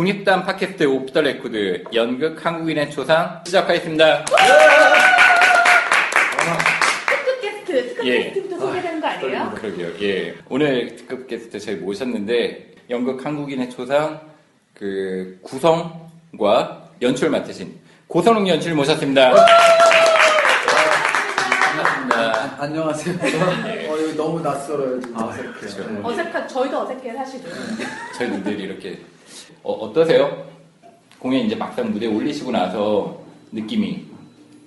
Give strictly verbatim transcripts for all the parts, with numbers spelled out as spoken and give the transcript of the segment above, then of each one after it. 국립단 팟캐스트 오프더 레코드 연극 한국인의 초상 시작하겠습니다. 특급 게스트, 특급 예. 게스트부터 소개되는 거 아니에요? 그러게요. 예. 오늘 특급 게스트 저희 모셨는데 연극 한국인의 초상 그 구성과 연출 맡으신 고성욱 연출 모셨습니다. 아, 안녕하세요. 네. 어, 이거 너무 낯설어요. 아, 어색해요. 그렇죠. 네. 어색한, 저희도 어색해요, 사실은. 저희도 늘 이렇게. 어, 어떠세요? 공연 이제 막상 무대에 올리시고 나서 느낌이.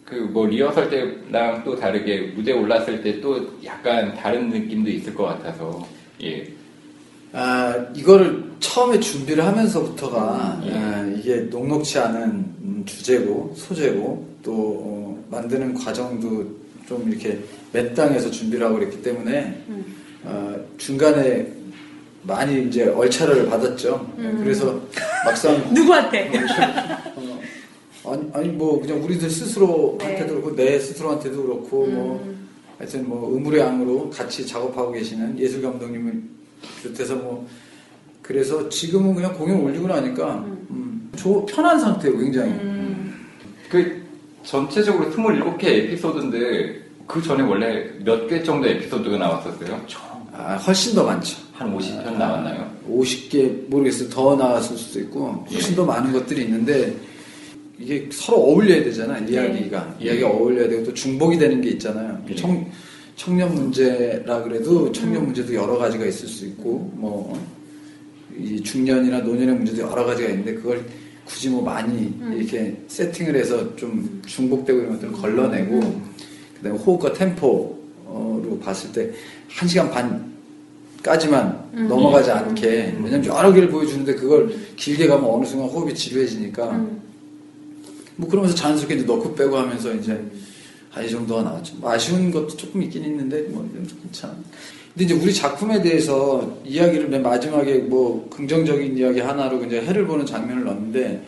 그 뭐 리허설 때랑 또 다르게 무대에 올랐을 때 또 약간 다른 느낌도 있을 것 같아서. 예. 아, 이거를 처음에 준비를 하면서부터가 음, 예. 아, 이게 녹록치 않은 주제고, 소재고, 또 어, 만드는 과정도 좀 이렇게 맨땅에서 준비를 하고 그랬기 때문에 음. 어, 중간에 많이 이제 얼차려를 받았죠. 음. 그래서 막상 누구한테? 어, 아니, 아니 뭐 그냥 우리들 스스로한테도 네. 그렇고 내 스스로한테도 그렇고 음. 뭐 하여튼 뭐 의무의 양으로 같이 작업하고 계시는 예술 감독님을 비롯해서 뭐 그래서 지금은 그냥 공연 올리고 나니까 음. 음, 저 편한 상태예요 굉장히. 음. 그 전체적으로 스물일곱 개 에피소드인데 그 전에 원래 몇 개 정도 에피소드가 나왔었어요? 아, 훨씬 더 많죠. 한 오십 편 아, 나왔나요? 오십 개 모르겠어요. 더 나왔을 수도 있고 훨씬 예. 더 많은 것들이 있는데 이게 서로 어울려야 되잖아. 예. 이야기가 예. 이야기가 어울려야 되고 또 중복이 되는 게 있잖아요. 예. 청, 청년 문제라 그래도 청년 문제도 여러 가지가 있을 수 있고 뭐 이 중년이나 노년의 문제도 여러 가지가 있는데 그걸 굳이 뭐 많이 음. 이렇게 세팅을 해서 좀 중복되고 이런 것들을 걸러내고 음. 그다음에 호흡과 템포로 봤을 때 한 시간 반까지만 음. 넘어가지 음. 않게 음. 왜냐면 여러 개를 보여주는데 그걸 길게 가면 어느 순간 호흡이 지루해지니까 음. 뭐 그러면서 자연스럽게 이제 넣고 빼고 하면서 이제 아, 이 정도가 나왔죠. 뭐 아쉬운 것도 조금 있긴 있는데 뭐 괜찮아. 근데 이제 우리 작품에 대해서 이야기를 맨 마지막에 뭐 긍정적인 이야기 하나로 이제 해를 보는 장면을 넣었는데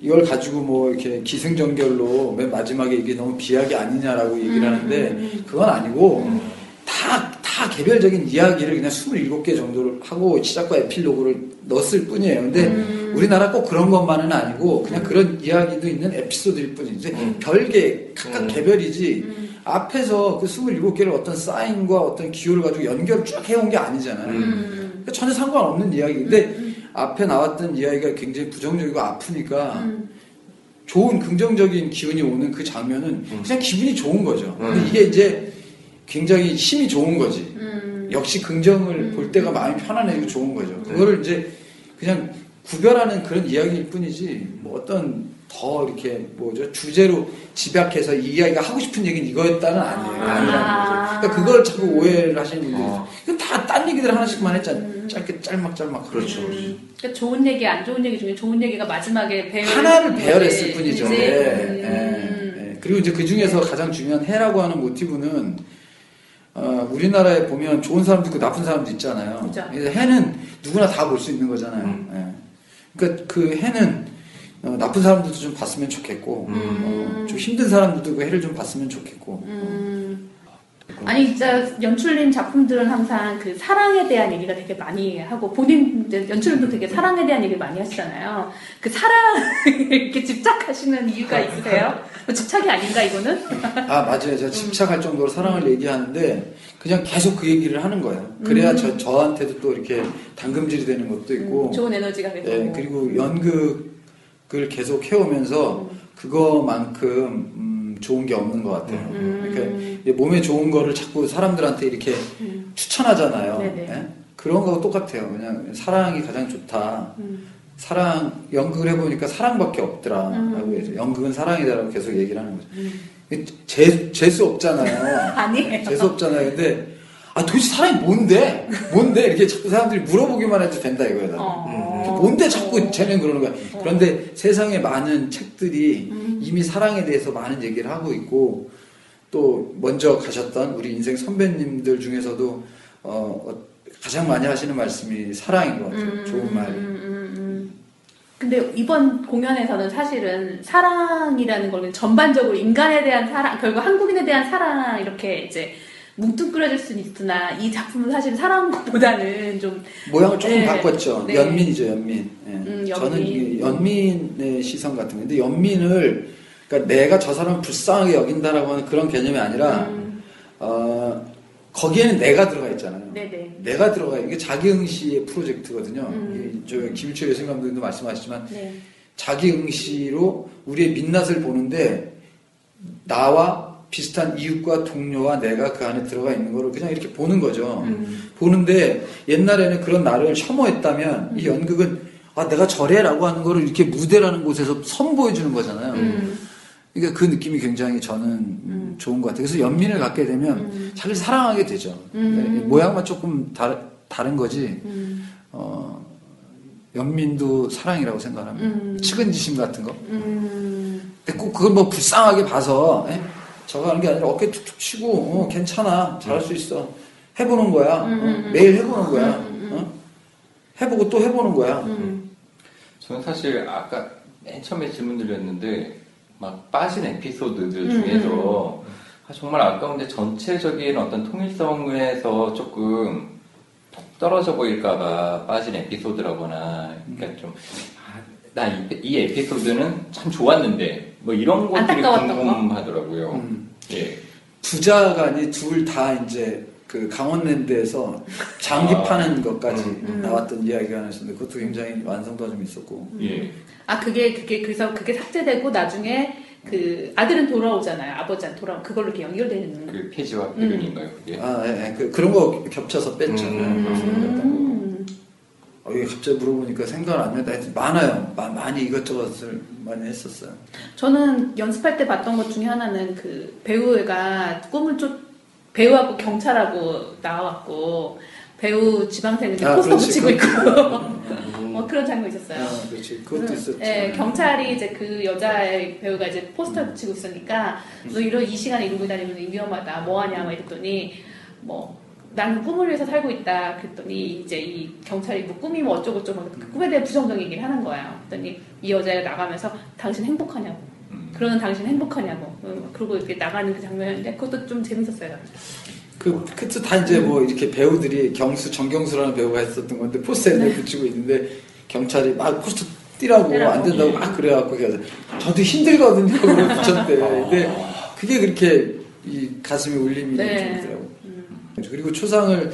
이걸 가지고 뭐 이렇게 기승전결로 맨 마지막에 이게 너무 비약이 아니냐라고 얘기를 하는데 그건 아니고 다, 다 개별적인 이야기를 그냥 스물일곱 개 정도를 하고 시작과 에필로그를 넣었을 뿐이에요. 근데 음. 우리나라 꼭 그런 것만은 아니고 그냥 그런 이야기도 있는 에피소드일 뿐이지 음. 별개, 각각 음. 개별이지 음. 앞에서 그 스물일곱 개를 어떤 사인과 어떤 기호를 가지고 연결을 쭉 해온 게 아니잖아요. 음. 그러니까 전혀 상관없는 이야기인데 음. 앞에 나왔던 이야기가 굉장히 부정적이고 아프니까 음. 좋은 긍정적인 기운이 오는 그 장면은 음. 그냥 기분이 좋은 거죠. 음. 근데 이게 이제 굉장히 힘이 좋은 거지. 음. 역시 긍정을 음. 볼 때가 마음이 편안해지고 좋은 거죠. 음. 그거를 이제 그냥 구별하는 그런 이야기일 뿐이지 뭐 어떤 더 이렇게 뭐죠 주제로 집약해서 이 이야기가 하고 싶은 얘기는 이거였다는 아니에요. 아~ 아니라는 거죠. 그러니까 그걸 자꾸 오해를 하시는 분들이 있어요. 그건 다 딴 얘기들 하나씩만 했잖아요. 음. 짧게 짤막짤막. 그렇죠. 음. 그러니까 좋은 얘기 안 좋은 얘기 중에 좋은 얘기가 마지막에 배열 하나를 배열했을 뿐이죠. 네. 네. 네. 그리고 이제 그 중에서 가장 중요한 해라고 하는 모티브는 어, 우리나라에 보면 좋은 사람도 있고 나쁜 사람도 있잖아요. 그렇죠. 해는 누구나 다 볼 수 있는 거잖아요. 음. 네. 그러니까 그 해는 어, 나쁜 사람들도 좀 봤으면 좋겠고 음. 어, 좀 힘든 사람들도 그 해를 좀 봤으면 좋겠고 음. 어. 아니 진짜 연출님 작품들은 항상 그 사랑에 대한 얘기가 되게 많이 하고 본인 연출님도 되게 사랑에 대한 얘기를 많이 하시잖아요. 그 사랑에 이렇게 집착하시는 이유가 있으세요? 집착이 아닌가 이거는? 아 맞아요. 제가 집착할 정도로 사랑을 음. 얘기하는데 그냥 계속 그 얘기를 하는 거예요. 그래야 음. 저, 저한테도 또 이렇게 당금질이 되는 것도 있고 음, 좋은 에너지가 되고 네, 그리고 연극 그걸 계속 해오면서 음. 그거만큼 음, 좋은 게 없는 것 같아요. 음. 그러니까 몸에 좋은 거를 자꾸 사람들한테 이렇게 음. 추천하잖아요. 네? 그런 거하고 똑같아요. 그냥 사랑이 가장 좋다. 음. 사랑 연극을 해보니까 사랑밖에 없더라. 음. 연극은 사랑이다라고 계속 얘기를 하는 거죠. 음. 재, 재수 없잖아요. 아니에요. 재수 없잖아요. 근데 아 도대체 사랑이 뭔데? 뭔데? 이렇게 자꾸 사람들이 물어보기만 해도 된다 이거야. 어. 뭔데 자꾸 쟤는 그러는 거야. 어. 그런데 세상에 많은 책들이 음. 이미 사랑에 대해서 많은 얘기를 하고 있고 또 먼저 가셨던 우리 인생 선배님들 중에서도 어, 가장 많이 하시는 말씀이 사랑인 것 같아요. 음. 좋은 말. 음. 근데 이번 공연에서는 사실은 사랑이라는 걸 전반적으로 인간에 대한 사랑, 결국 한국인에 대한 사랑 이렇게 이제 뭉뚱그려질 수는 있으나 이 작품은 사실 사랑한 것보다는 좀 모양을 조금 네. 바꿨죠. 네. 연민이죠, 연민. 네. 음, 연민. 저는 연민의 시선 같은 건데 연민을 그러니까 내가 저 사람을 불쌍하게 여긴다라고 하는 그런 개념이 아니라 음. 어, 거기에는 내가 들어가 있잖아요. 네네. 내가 들어가 있는 게 자기응시의 프로젝트거든요. 음. 저 김일철 여신 감독님도 말씀하시지만 네. 자기응시로 우리의 민낯을 보는데 나와 비슷한 이웃과 동료와 내가 그 안에 들어가 있는 거를 그냥 이렇게 보는 거죠. 음. 보는데 옛날에는 그런 나를 혐오했다면 음. 이 연극은 아 내가 저래라고 하는 거를 이렇게 무대라는 곳에서 선보여 주는 거잖아요. 음. 그러니까 그 느낌이 굉장히 저는 음. 좋은 것 같아요. 그래서 연민을 갖게 되면 음. 자기를 사랑하게 되죠. 음. 모양만 조금 다, 다른 거지 음. 어, 연민도 사랑이라고 생각합니다. 음. 측은지심 같은 거. 음. 근데 꼭 그걸 뭐 불쌍하게 봐서 에? 저거 하는 게 아니라 어깨 툭툭 치고 어, 괜찮아 잘할 수 있어 해보는 거야. 음. 어, 매일 해보는 거야. 음. 어? 해보고 또 해보는 거야. 음. 저는 사실 아까 맨 처음에 질문 드렸는데 막 빠진 에피소드들 중에서 음. 아, 정말 아까운데 전체적인 어떤 통일성에서 조금 떨어져 보일까봐 빠진 에피소드라거나 그러니까 좀 나 이 이 에피소드는 참 좋았는데 뭐 이런 것들이 궁금하더라고요. 음. 예. 부자간이 둘 다 이제 그 강원랜드에서 장기 아, 파는 것까지 음. 나왔던 이야기가 하나 있었는데 그것도 굉장히 완성도가 좀 있었고. 음. 예. 아 그게 그게 그래서 그게 삭제되고 나중에 그 아들은 돌아오잖아요. 아버지는 돌아 그걸로 이렇게 연결되는. 그 페이지와 표현인가요 음. 그게? 아 예, 예. 그 그런 거 겹쳐서 뺐죠. 음. 음. 아, 이게 갑자기 물어보니까 생각 안 나다. 많아요. 마, 많이 이것저것을 많이 했었어요. 저는 연습할 때 봤던 것 중에 하나는 그 배우가 꿈을 쫓 배우하고 경찰하고 나와갖고 배우 지방생인데 아, 포스터 그렇지, 붙이고 있고 뭐 그런 장면 있었어요. 아, 그렇지. 그것도 있었죠. 네, 경찰이 이제 그 여자의 배우가 이제 포스터 음. 붙이고 있으니까 너 이런 이 시간에 이러고 다니면 위험하다. 뭐하냐 막 이랬더니 뭐 나는 꿈을 위해서 살고 있다. 그랬더니 이제 이 경찰이 뭐 꿈이 뭐 어쩌고 저쩌고 그 꿈에 대해 부정적인 얘기를 하는 거야. 그랬더니 이 여자가 나가면서 당신 행복하냐고. 그러는 당신 행복하냐고. 그러고 이렇게 나가는 그 장면인데 그것도 좀 재밌었어요. 그 끝에 다 이제 뭐 이렇게 배우들이 경수 정경수라는 배우가 했었던 건데 포스터에 네. 붙이고 있는데 경찰이 막 포스터 띄라고 안 된다고 막 그래갖고 저도 힘들거든요. 그걸 붙였대. 근데 그게 그렇게 이 가슴이 울림이 네. 있더라고. 그리고 초상을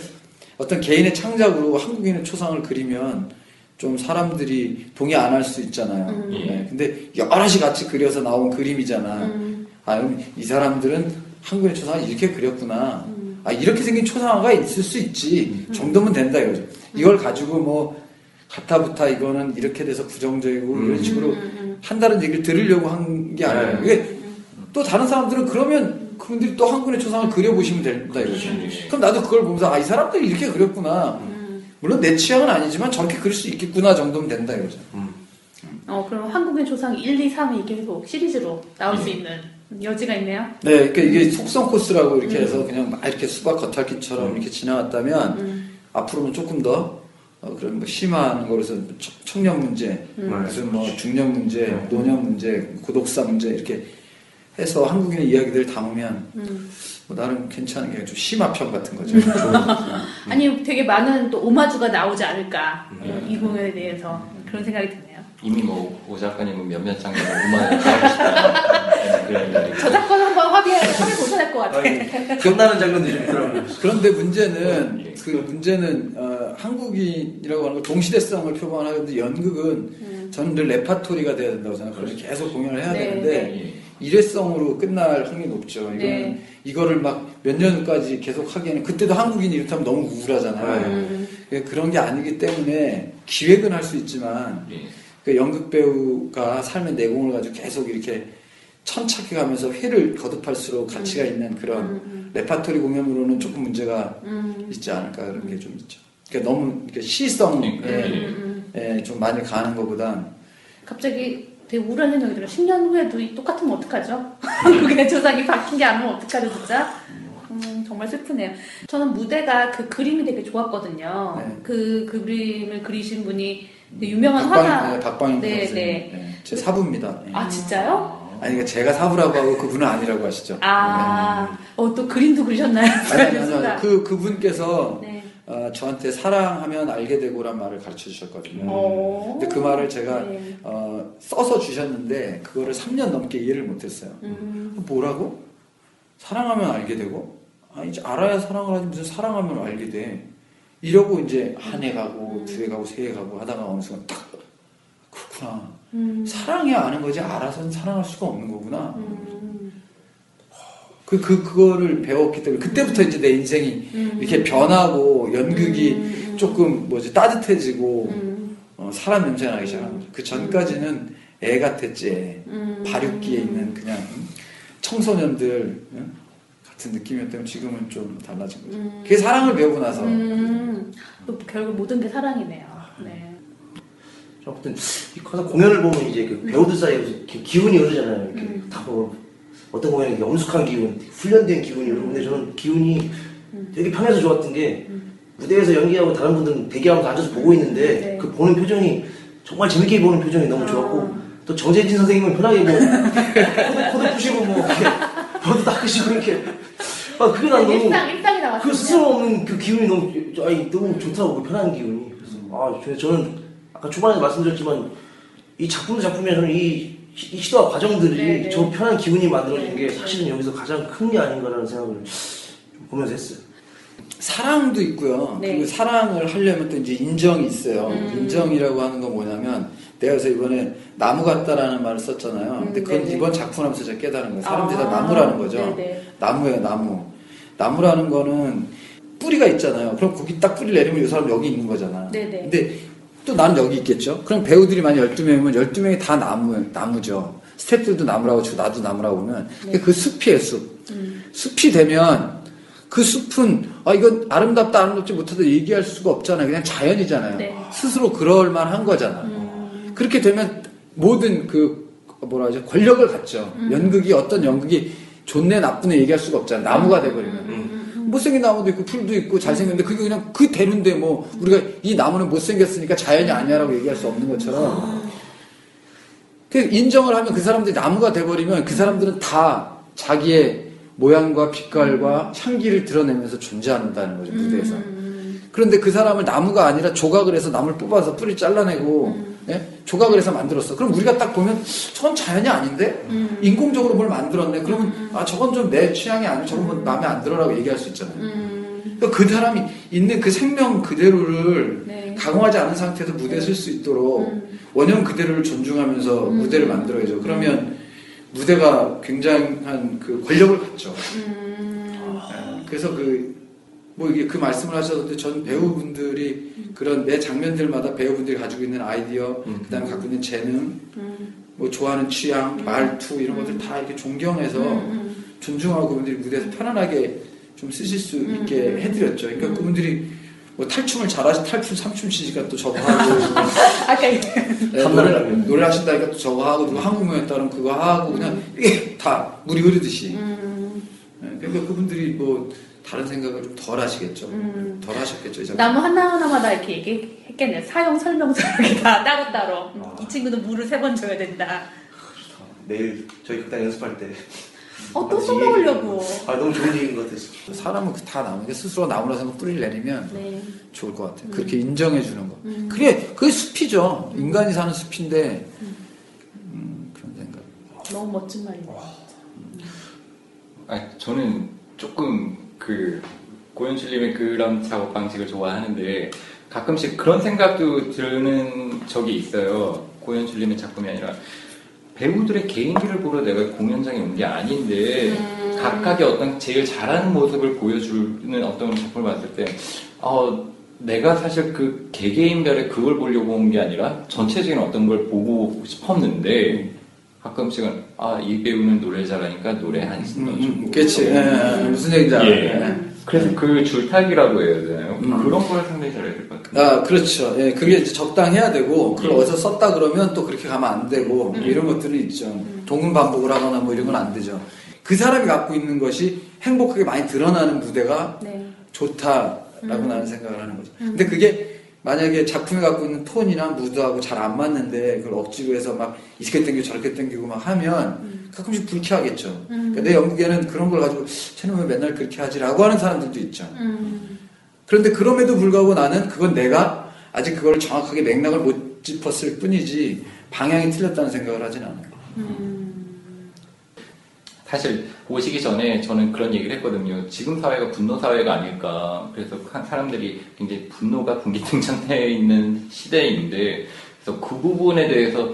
어떤 개인의 창작으로 한국인의 초상을 그리면. 좀 사람들이 동의 안 할 수 있잖아요. 음. 네. 근데 여럿이 같이 그려서 나온 그림이잖아. 음. 아, 그럼 이 사람들은 한국의 초상화를 이렇게 그렸구나. 음. 아, 이렇게 생긴 초상화가 있을 수 있지. 음. 정도면 된다 이거죠. 음. 이걸 가지고 뭐 가타부타 이거는 이렇게 돼서 부정적이고 음. 이런 식으로 음. 한다는 얘기를 들으려고 한 게 아니에요. 이게 음. 또 다른 사람들은 그러면 그분들이 또 한국의 초상화를 그려보시면 된다 이거죠. 음. 그럼 나도 그걸 보면서 아, 이 사람들이 이렇게 그렸구나. 음. 물론 내 취향은 아니지만 저렇게 그릴 수 있겠구나 정도면 된다 이거죠. 음. 어, 그럼 한국인 초상 일, 이, 삼이 계속 시리즈로 나올 네. 수 있는 여지가 있네요. 네, 그러니까 이게 속성 코스라고 이렇게 음. 해서 그냥 막 이렇게 수박 겉핥기처럼 음. 이렇게 지나갔다면 음. 앞으로는 조금 더 어, 그런 뭐 심한 거로서 청년 문제, 음. 무슨 뭐 중년 문제, 음. 노년 문제, 고독사 문제 이렇게 해서 한국인의 이야기들을 담으면. 음. 뭐 나름 괜찮은 게 좀 심화편 같은 거죠. 아니 되게 많은 또 오마주가 나오지 않을까 음. 이 공연에 대해서 그런 생각이 드네요. 이미 뭐 오 작가님은 몇몇 장면 오마주를 하고 싶다. 저작권 한번 합의해 보셔야 될 것 같아요. 기억나는 장면들이 있더라고요. 그런데 문제는 그 문제는 어, 한국인이라고 하는 걸 동시대성을 표방하는데 연극은 음. 저는 늘 레파토리가 돼야 된다고 생각해요. 그래서 계속 공연을 해야 네, 되는데. 네. 일회성으로 끝날 확률이 높죠. 이거는 네. 이거를 막 몇 년 후까지 계속 하기에는 그때도 한국인이 이렇다면 너무 우울하잖아요. 음. 그런 게 아니기 때문에 기획은 할 수 있지만 네. 그 연극 배우가 삶의 내공을 가지고 계속 이렇게 천착해가면서 회를 거듭할수록 가치가 음. 있는 그런 음. 레파토리 공연으로는 조금 문제가 음. 있지 않을까 그런 게 좀 있죠. 그러니까 너무 시성에 네. 좀 많이 가는 것보단 갑자기. 되게 우울한 생각이 들어요. 십 년 후에도 똑같으면 어떡하죠? 한국인의 초상이 바뀐 게 아니면 어떡하죠, 진짜? 음, 정말 슬프네요. 저는 무대가 그 그림이 되게 좋았거든요. 네. 그, 그 그림을 그리신 분이 유명한 박방, 화가. 네, 박방영 선생님. 네, 네. 네. 제 사부입니다. 네. 아, 진짜요? 아니, 그러니까 제가 사부라고 하고 그분은 아니라고 하시죠. 아, 네. 어, 또 그림도 그리셨나요? 아니, 아니, 아니. 그, 그분께서 네. 어, 저한테 사랑하면 알게 되고란 말을 가르쳐 주셨거든요. 오. 근데 그 말을 제가 네. 어, 써서 주셨는데 그거를 삼 년 넘게 이해를 못했어요. 음. 뭐라고? 사랑하면 알게 되고? 아, 이제 알아야 사랑을 하지 무슨 사랑하면 알게 돼. 이러고 이제 한 해 가고, 음. 두 해 가고, 세 해 가고 하다가 어느 순간 딱, 그렇구나. 음. 사랑해야 아는 거지, 알아서는 사랑할 수가 없는 거구나. 음. 그, 그, 그거를 배웠기 때문에, 그때부터 이제 내 인생이 음. 이렇게 변하고, 연극이 음. 조금 뭐지, 따뜻해지고, 음. 어, 사람 냄새 나기 시작한 거죠. 그 전까지는 애 같았지, 음. 발육기에 있는 그냥 청소년들, 응? 같은 느낌이었다면 지금은 좀 달라진 거죠. 음. 그게 사랑을 배우고 나서. 음. 또 결국 모든 게 사랑이네요. 네. 아무튼 항상 공연을 보면 이제 그 배우들 사이에 이렇게 기운이 흐르잖아요. 이렇게 음. 다 뭐 어떤 공연에 엄숙한 기운, 훈련된 기운이 흐르고. 근데 저는 기운이 되게 편해서 좋았던 게 무대에서 연기하고 다른 분들은 대기하면서 앉아서 보고 있는데 네. 그 보는 표정이 정말 재밌게 보는 표정이 너무 좋았고 아. 또 정재진 선생님은 편하게 뭐 코도 푸시고 뭐 이렇게 저도 닦으시고 이렇게 아 그게 난 너무 일상, 일상이 나왔어요. 그 스스럼 없는 그 기운이 너무 아니 너무 좋더라고. 편한 기운이. 그래서 아 저는 아까 초반에도 말씀드렸지만 이 작품 작품에 저는 이, 이 시도와 과정들이 네네. 저 편한 기운이 만들어진 게 사실은 여기서 가장 큰 게 아닌가라는 생각을 보면서 했어요. 사랑도 있고요. 네. 그리고 사랑을 하려면 또 이제 인정이 있어요. 음. 인정이라고 하는 건 뭐냐면 내가 그래서 이번에 나무 같다라는 말을 썼잖아요. 음, 근데 그건 네네. 이번 작품 하면서 제가 깨달은 거예요. 사람들이 아, 다 나무라는 거죠. 네네. 나무예요, 나무. 나무라는 거는 뿌리가 있잖아요. 그럼 거기 딱 뿌리를 내리면 이 사람 여기 있는 거잖아. 네네. 근데 또 나는 여기 있겠죠? 그럼 배우들이 만약 열두 명이면 열두 명이 다 나무, 나무죠. 스태프들도 나무라고 치고 나도 나무라고 보면 네. 그 숲이에요, 숲. 음. 숲이 되면 그 숲은 아 이건 아름답다 아름답지 못하다 얘기할 수가 없잖아요. 그냥 자연이잖아요. 네. 스스로 그럴만한 거잖아요. 음. 그렇게 되면 모든 그 뭐라 하죠? 권력을 갖죠. 음. 연극이 어떤 연극이 좋네 나쁘네 얘기할 수가 없잖아요. 나무가 돼버리면. 음. 음. 못생긴 나무도 있고 풀도 있고 잘생겼는데 그게 그냥 그 되는데 뭐 우리가 이 나무는 못생겼으니까 자연이 아니야라고 얘기할 수 없는 것처럼 그 인정을 하면 그 사람들이 나무가 돼버리면 그 사람들은 다 자기의 모양과 빛깔과 향기를 드러내면서 존재한다는 거죠. 무대에서. 그런데 그 사람을 나무가 아니라 조각을 해서 나무를 뽑아서 뿌리 잘라내고 예? 조각을 해서 만들었어. 그럼 우리가 딱 보면 저건 자연이 아닌데 음. 인공적으로 뭘 만들었네. 그러면 음. 아 저건 좀 내 취향이 아니고 저건 뭐 마음에 안 들어라고 얘기할 수 있잖아요. 음. 그러니까 그 사람이 있는 그 생명 그대로를 네. 강화하지 않은 상태에서 무대에 설 수 있도록 음. 원형 그대로를 존중하면서 음. 무대를 만들어야죠. 그러면 무대가 굉장한 그 권력을 갖죠. 음. 아, 그래서 그 뭐 이게 그 말씀을 하셨는데 전 배우분들이 음. 그런 내 장면들마다 배우분들이 가지고 있는 아이디어, 음. 그다음에 갖고 있는 재능, 음. 뭐 좋아하는 취향, 음. 말투 이런 것들 다 이렇게 존경해서 음. 존중하고 그분들이 무대에서 편안하게 좀 쓰실 수 음. 있게 해드렸죠. 그러니까 음. 그분들이 뭐 탈춤을 잘하시, 탈춤 삼춤 치니까 또 저거 하고 아까 네, 노래, 노래 하신다니까 또 저거 하고 누구 한국무용에 따른 그거 하고 그냥 음. 이게 다 물이 흐르듯이. 음. 네, 그러니까 그분들이 뭐. 다른 생각을 좀 덜 하시겠죠. 음. 덜 하셨겠죠. 이제. 나무 하나하나마다 이렇게 얘기했겠네요. 사용 설명서 이렇게 다 따로따로. 아. 이 친구는 물을 세 번 줘야 된다. 내일 저희 극단 연습할 때. 어, 또 써먹으려고. 아, 너무 좋은 얘기인 것 같아요. 사람은 다 나무니까 스스로 나무라 생각 뿌리를 내리면 네. 좋을 것 같아요. 음. 그렇게 인정해주는 거. 음. 그게, 그게 숲이죠. 음. 인간이 사는 숲인데. 음. 음, 그런 생각. 너무 멋진 말이에요. 음. 아, 저는 조금. 그 고현실님의 그런 작업 방식을 좋아하는데 가끔씩 그런 생각도 드는 적이 있어요. 고현실님의 작품이 아니라 배우들의 개인기를 보러 내가 공연장에 온 게 아닌데 음. 각각의 어떤 제일 잘하는 모습을 보여주는 어떤 작품을 봤을 때 어, 내가 사실 그 개개인별의 그걸 보려고 온 게 아니라 전체적인 어떤 걸 보고 싶었는데 가끔씩은 아, 이 배우는 노래 잘하니까 노래 안 신나죠. 음, 그치. 예, 무슨 얘기인지 알아요. 예. 그래서 그 줄타기라고 해야 되나요? 음. 그런 걸 상당히 잘해야 될 것 같아요. 아, 그렇죠. 예, 그게 이제 적당해야 되고 그걸 예. 어디서 썼다 그러면 또 그렇게 가면 안 되고 음. 이런 것들이 있죠. 음. 동음 반복을 하거나 뭐 이런 건 안 되죠. 그 사람이 갖고 있는 것이 행복하게 많이 드러나는 무대가 네. 좋다라고 음. 나는 생각을 하는 거죠. 음. 근데 그게 만약에 작품이 갖고 있는 톤이나 무드하고 잘 안 맞는데 그걸 억지로 해서 막 이렇게 당기고 저렇게 당기고 막 하면 음. 가끔씩 불쾌하겠죠. 음. 근데 영국에는 그런 걸 가지고 쟤는 왜 맨날 그렇게 하지라고 하는 사람들도 있죠. 음. 그런데 그럼에도 불구하고 나는 그건 내가 아직 그걸 정확하게 맥락을 못 짚었을 뿐이지 방향이 틀렸다는 생각을 하진 않아요. 음. 사실 오시기 전에 저는 그런 얘기를 했거든요. 지금 사회가 분노 사회가 아닐까. 그래서 사람들이 굉장히 분노가 분기등 상태에 있는 시대인데 그래서 그 부분에 대해서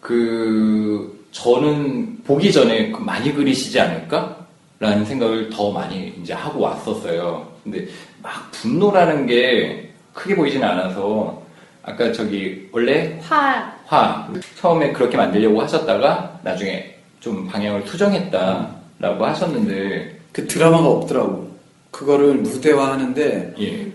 그 저는 보기 전에 많이 그리시지 않을까라는 생각을 더 많이 이제 하고 왔었어요. 근데 막 분노라는 게 크게 보이진 않아서 아까 저기 원래 화, 화 처음에 그렇게 만들려고 하셨다가 나중에 좀 방향을 투정했다라고 하셨는데 그 드라마가 없더라고. 그거를 무대화하는데 예.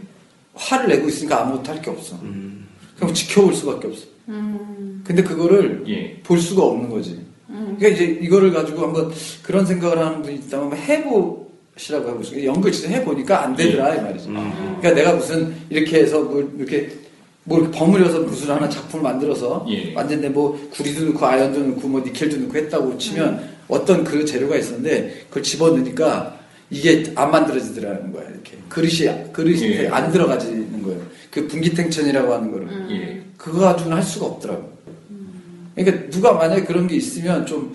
화를 내고 있으니까 아무것도 할 게 없어. 음. 그럼 지켜볼 수밖에 없어. 음. 근데 그거를 예. 볼 수가 없는 거지. 음. 그러니까 이제 이거를 가지고 한번 그런 생각을 하는 분이 있다면 한번 해보시라고 해보시고 연극을 진짜 해보니까 안 되더라 예. 이 말이지. 음. 그러니까 내가 무슨 이렇게 해서 뭘 이렇게 뭐 이렇게 버무려서 무슨 하나 작품을 만들어서 예. 만드는데 뭐 구리도 넣고 아연도 넣고 뭐 니켈도 넣고 했다고 치면 음. 어떤 그 재료가 있었는데 그걸 집어넣으니까 이게 안 만들어지더라는 거야. 이렇게 그릇이 그릇이 예. 안 들어가지는 거예요. 그 분기탱천이라고 하는 거를. 음. 예. 그거 가지고는 할 수가 없더라고. 음. 그러니까 누가 만약에 그런 게 있으면 좀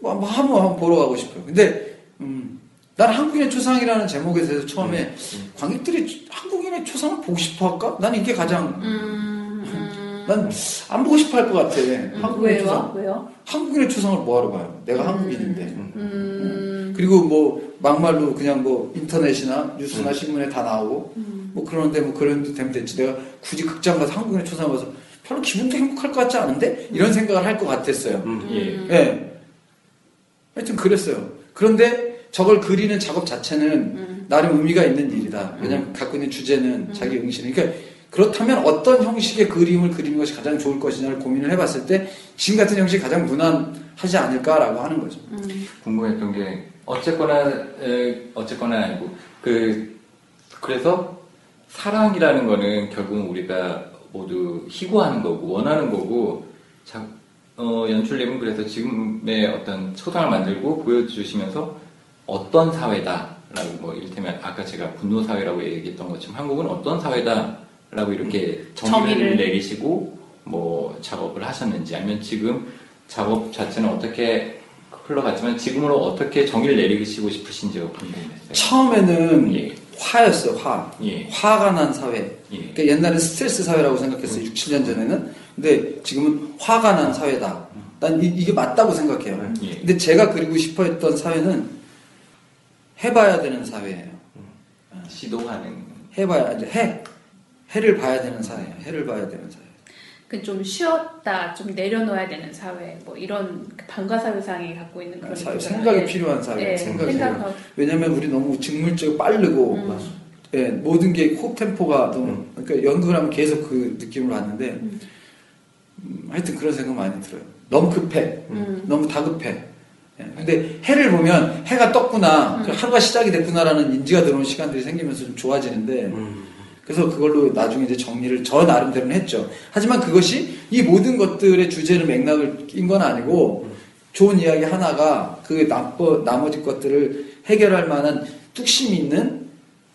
뭐 한번 한번 보러 가고 싶어요. 근데 음, 난 한국인의 초상이라는 제목에 대해서 처음에 음. 관객들이 한국인의 초상을 보고 싶어 할까? 난 이게 가장 음. 음. 난 안 보고 싶어 할 것 같아. 음. 한국인의 왜요? 초상. 왜요? 한국인의 초상을 뭐하러 봐요? 내가 음. 한국인인데. 음. 음. 그리고 뭐 막말로 그냥 뭐 인터넷이나 뉴스나 음. 신문에 다 나오고. 음. 뭐 그러는데 뭐 그런 데 되면 됐지. 내가 굳이 극장 가서 한국인의 초상 가서 별로 기분도 행복할 것 같지 않은데? 이런 생각을 할 것 같았어요. 음, 예. 예. 하여튼 그랬어요. 그런데 저걸 그리는 작업 자체는 음. 나름 의미가 있는 일이다. 왜냐면 음. 갖고 있는 주제는 음. 자기 응시는. 그러니까 그렇다면 어떤 형식의 그림을 그리는 것이 가장 좋을 것이냐를 고민을 해봤을 때 지금 같은 형식이 가장 무난하지 않을까라고 하는 거죠. 음. 궁금했던 게 어쨌거나, 에, 어쨌거나 아니고 그, 그래서 사랑이라는 거는 결국은 우리가 모두 희구하는 거고 원하는 거고 자, 어, 연출님은 그래서 지금의 어떤 초상을 만들고 보여주시면서 어떤 사회다라고 뭐 이를테면 아까 제가 분노 사회라고 얘기했던 것처럼 한국은 어떤 사회다라고 이렇게 정의를, 정의를 내리시고 뭐 작업을 하셨는지 아니면 지금 작업 자체는 어떻게 흘러갔지만 지금으로 어떻게 정의를 내리시고 싶으신지가 궁금했어요. 처음에는 예. 화였어요. 화. 예. 화가 난 사회. 예. 그러니까 옛날엔 스트레스 사회라고 생각했어요. 음. 육, 칠 년 전에는. 근데 지금은 화가 난 사회다. 난 이, 이게 맞다고 생각해요. 예. 근데 제가 그리고 싶어 했던 사회는 해봐야 되는 사회예요. 음. 시도하는. 해봐야, 이제 해. 해를 봐야 되는 사회예요. 해를 봐야 되는 사회. 그 좀 쉬었다, 좀 내려놓아야 되는 사회, 뭐 이런 방과사회상이 갖고 있는 그런 사회, 생각이 필요한 사회, 네, 생각이 생각하고. 왜냐면 우리 너무 직물적으로 빠르고 음. 예, 모든 게 홉템포가 너무 음. 그러니까 연극을 하면 계속 그 느낌으로 왔는데 음. 음, 하여튼 그런 생각 많이 들어요. 너무 급해, 음. 너무 다급해. 예, 근데 해를 보면 해가 떴구나, 음. 하루가 시작이 됐구나라는 인지가 들어오는 시간들이 생기면서 좀 좋아지는데 음. 그래서 그걸로 나중에 이제 정리를 저 나름대로는 했죠. 하지만 그것이 이 모든 것들의 주제를 맥락을 낀 건 아니고 좋은 이야기 하나가 그 나머, 나머지 것들을 해결할 만한 뚝심이 있는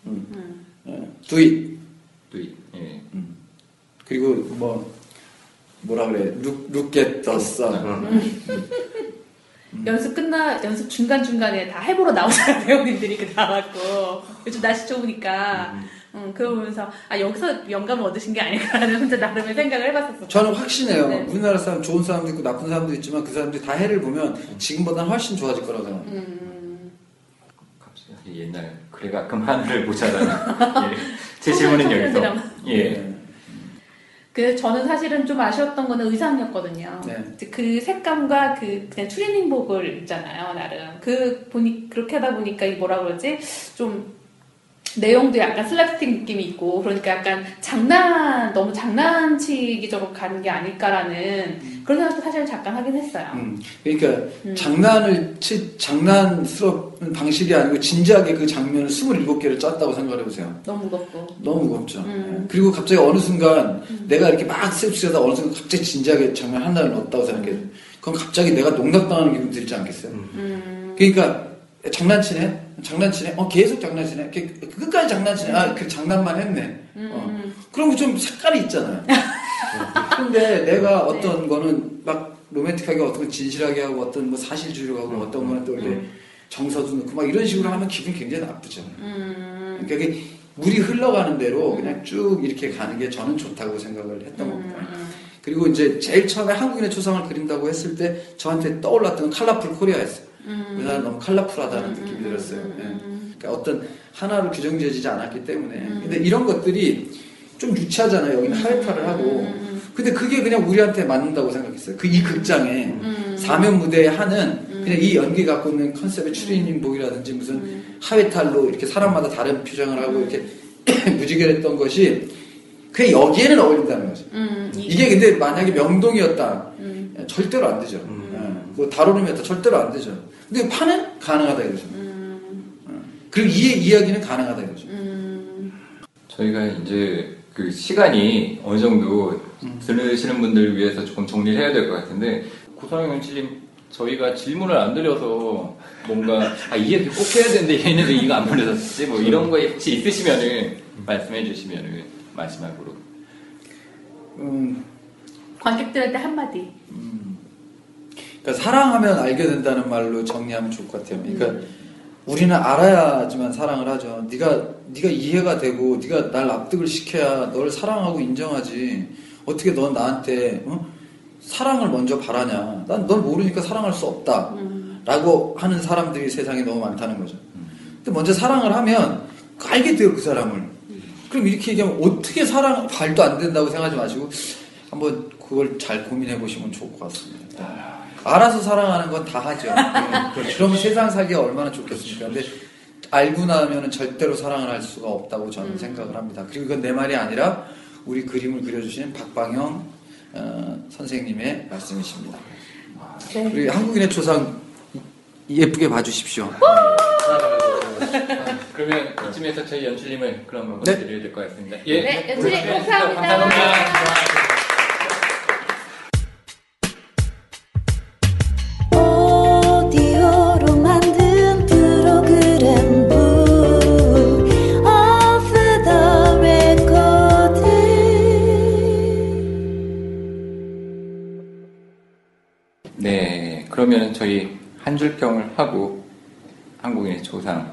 음. 음. Do it. Do it. 예. 음. 그리고 뭐 뭐라 그래? Look, look at the sun. 음. 음. 연습 끝나 연습 중간 중간에 다 해보러 나오잖아요. 배우님들이 그 나왔고 요즘 날씨 좋으니까. 음. 음, 그거 보면서 아 여기서 영감을 얻으신 게 아닐까라는 혼자 나름의 생각을 해봤었어요. 저는 확신해요. 네. 우리나라 사람 좋은 사람도 있고 나쁜 사람도 있지만 그 사람들이 다 해를 보면 지금보다는 훨씬 좋아질 거라고 생각해요. 음... 갑자기 옛날 그래 가끔 하늘을 보자라는 예. 제 질문은 여기서. 예. 그 저는 사실은 좀 아쉬웠던 거는 의상이었거든요. 네. 그 색감과 그 그냥 추리닝복을 입잖아요. 나름 그 보니 그렇게 하다 보니까 이 뭐라 그러지 좀. 내용도 약간 슬랩스틱 느낌이 있고 그러니까 약간 장난 너무 장난치기적으로 가는 게 아닐까라는 음. 그런 생각도 사실 잠깐 하긴 했어요. 음. 그러니까 음. 장난을 치 장난스러운 방식이 아니고 진지하게 그 장면을 스물일곱 개를 짰다고 생각해보세요. 너무 무겁고 너무 무겁죠. 음. 그리고 갑자기 어느 순간 음. 내가 이렇게 막 슬프시하다 어느 순간 갑자기 진지하게 장면 하나를 넣었다고 생각해요. 그럼 갑자기 내가 농락당하는 기분 들지 않겠어요? 음. 그러니까 장난치네? 장난치네? 어, 계속 장난치네? 끝까지 장난치네? 아, 그 장난만 했네. 음. 어. 그럼 좀 색깔이 있잖아요. 근데 내가 어떤 네. 거는 막 로맨틱하게 어떤 거 진실하게 하고 어떤 뭐 사실주의로 하고 음. 어떤 거는 또 이제 음. 정서도 넣고 막 이런 식으로 하면 기분 굉장히 나쁘잖아요. 음. 그러니까 이게 물이 흘러가는 대로 그냥 쭉 이렇게 가는 게 저는 좋다고 생각을 했던 겁니다. 음. 그리고 이제 제일 처음에 한국인의 초상을 그린다고 했을 때 저한테 떠올랐던 건 컬러풀 코리아였어요. 음. 그 나는 너무 컬러풀하다는 음. 느낌이 들었어요. 음. 예. 그러니까 어떤 하나로 규정지어지지 않았기 때문에. 음. 근데 이런 것들이 좀 유치하잖아요. 여기는 하회파를 하고. 음. 근데 그게 그냥 우리한테 맞는다고 생각했어요. 그 이 극장에 음. 사면 무대에 하는 그냥 이 연기 갖고 있는 컨셉의 추리닝복이라든지 무슨 음. 하회탈로 이렇게 사람마다 다른 표정을 하고 이렇게 무지개했던 것이 그게 여기에는 어울린다는 거죠. 음. 이게 근데 만약에 명동이었다 음. 절대로 안 되죠. 음. 뭐 다루림이었다 절대로 안 되죠. 근데 파는 가능하다 이거죠. 음. 그리고 이 이야기는 가능하다 이거죠. 음. 저희가 이제 그 시간이 어느 정도 음. 들으시는 분들 위해서 조금 정리를 해야 될 것 같은데 고성욱 연출님 저희가 질문을 안 드려서 뭔가 아 이 얘기 꼭 해야 되는데 얘네들 이거 안 불러줬지 뭐 이런 거 혹시 있으시면은 말씀해 주시면은 마지막으로 음. 관객들한테 한마디. 음. 그러니까 사랑하면 알게 된다는 말로 정리하면 좋을 것 같아요. 그러니까 음. 우리는 알아야지만 사랑을 하죠. 네가 네가 이해가 되고 네가 날 납득을 시켜야 너를 사랑하고 인정하지. 어떻게 넌 나한테 어? 사랑을 먼저 바라냐. 난 넌 모르니까 사랑할 수 없다. 음. 라고 하는 사람들이 세상에 너무 많다는 거죠. 음. 근데 먼저 사랑을 하면 알게 돼요, 그 사람을. 음. 그럼 이렇게 얘기하면 어떻게 사랑, 말도 안 된다고 생각하지 마시고 한번 그걸 잘 고민해 보시면 좋을 것 같습니다. 아. 알아서 사랑하는 건 다 하죠. 그러면 세상 살기가 얼마나 좋겠습니까. 근데 알고 나면은 절대로 사랑을 할 수가 없다고 저는 음. 생각을 합니다. 그리고 이건 내 말이 아니라 우리 그림을 그려주시는 박방영 어, 선생님의 말씀이십니다. 네. 우리 한국인의 초상 예쁘게 봐주십시오. 그러면 이쯤에서 저희 연출님을 그럼 한번 네? 드려야 될 것 같습니다. 예. 네, 연출님 감사합니다. 감사합니다. 그러면 저희 한 줄평을 하고 한국인의 초상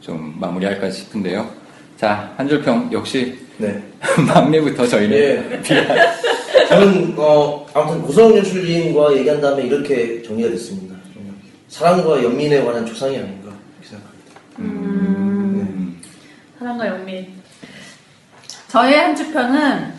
좀 마무리할까 싶은데요. 자, 한 줄평 역시 네. 막내부터 저희는 예. 저는 어, 아무튼 고성욱 연출님과 얘기한 다음에 이렇게 정리가 됐습니다. 사랑과 연민에 관한 초상이 아닌가 생각합니다. 음, 네. 사랑과 연민. 저의 한 줄평은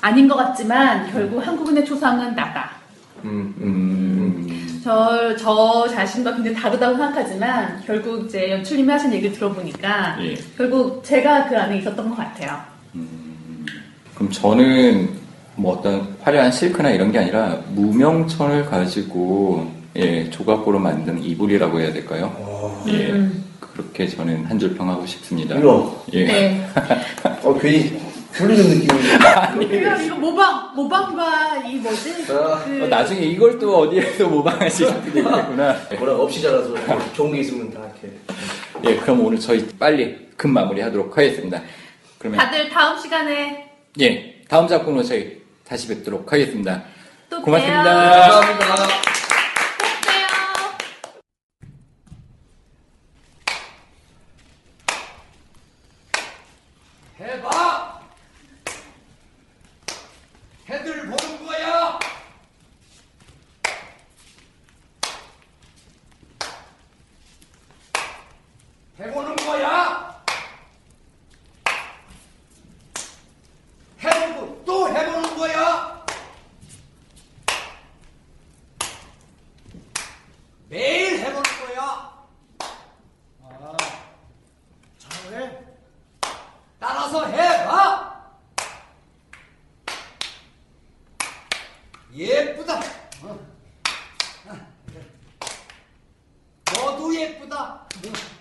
아닌 것 같지만 결국 한국인의 초상은 나다. 음, 음, 음. 저, 저 자신과 굉장히 다르다고 생각하지만 결국 이제 연출님이 하신 얘기를 들어보니까 예. 결국 제가 그 안에 있었던 것 같아요. 음, 그럼 저는 뭐 어떤 화려한 실크나 이런 게 아니라 무명천을 가지고 예, 조각고로 만든 이불이라고 해야 될까요? 오. 예, 음. 그렇게 저는 한 줄 평하고 싶습니다. 예. 네. 어, 괜히 풀리는 느낌이에요. 이거 모방, 모방과 이 뭐지? 아, 그... 어, 나중에 이걸 또 어디에서 모방하실 수도 있겠구나. 뭐라 없이 자라서 좋은 게 있으면 다 이렇게. 예, 그럼 오늘 저희 빨리 급 마무리 하도록 하겠습니다. 그러면 다들 다음 시간에 예, 다음 작품으로 저희 다시 뵙도록 하겠습니다. 또 고맙습니다. 감사합니다. 또 봬요. 대박! 해들 보는 거야! 해 보는 거야! 해보고 또 해보는 거야! 매일 해보는 거야! 아, 잘해? 따라서 해봐! 예쁘다. 어. 너도 예쁘다. 어.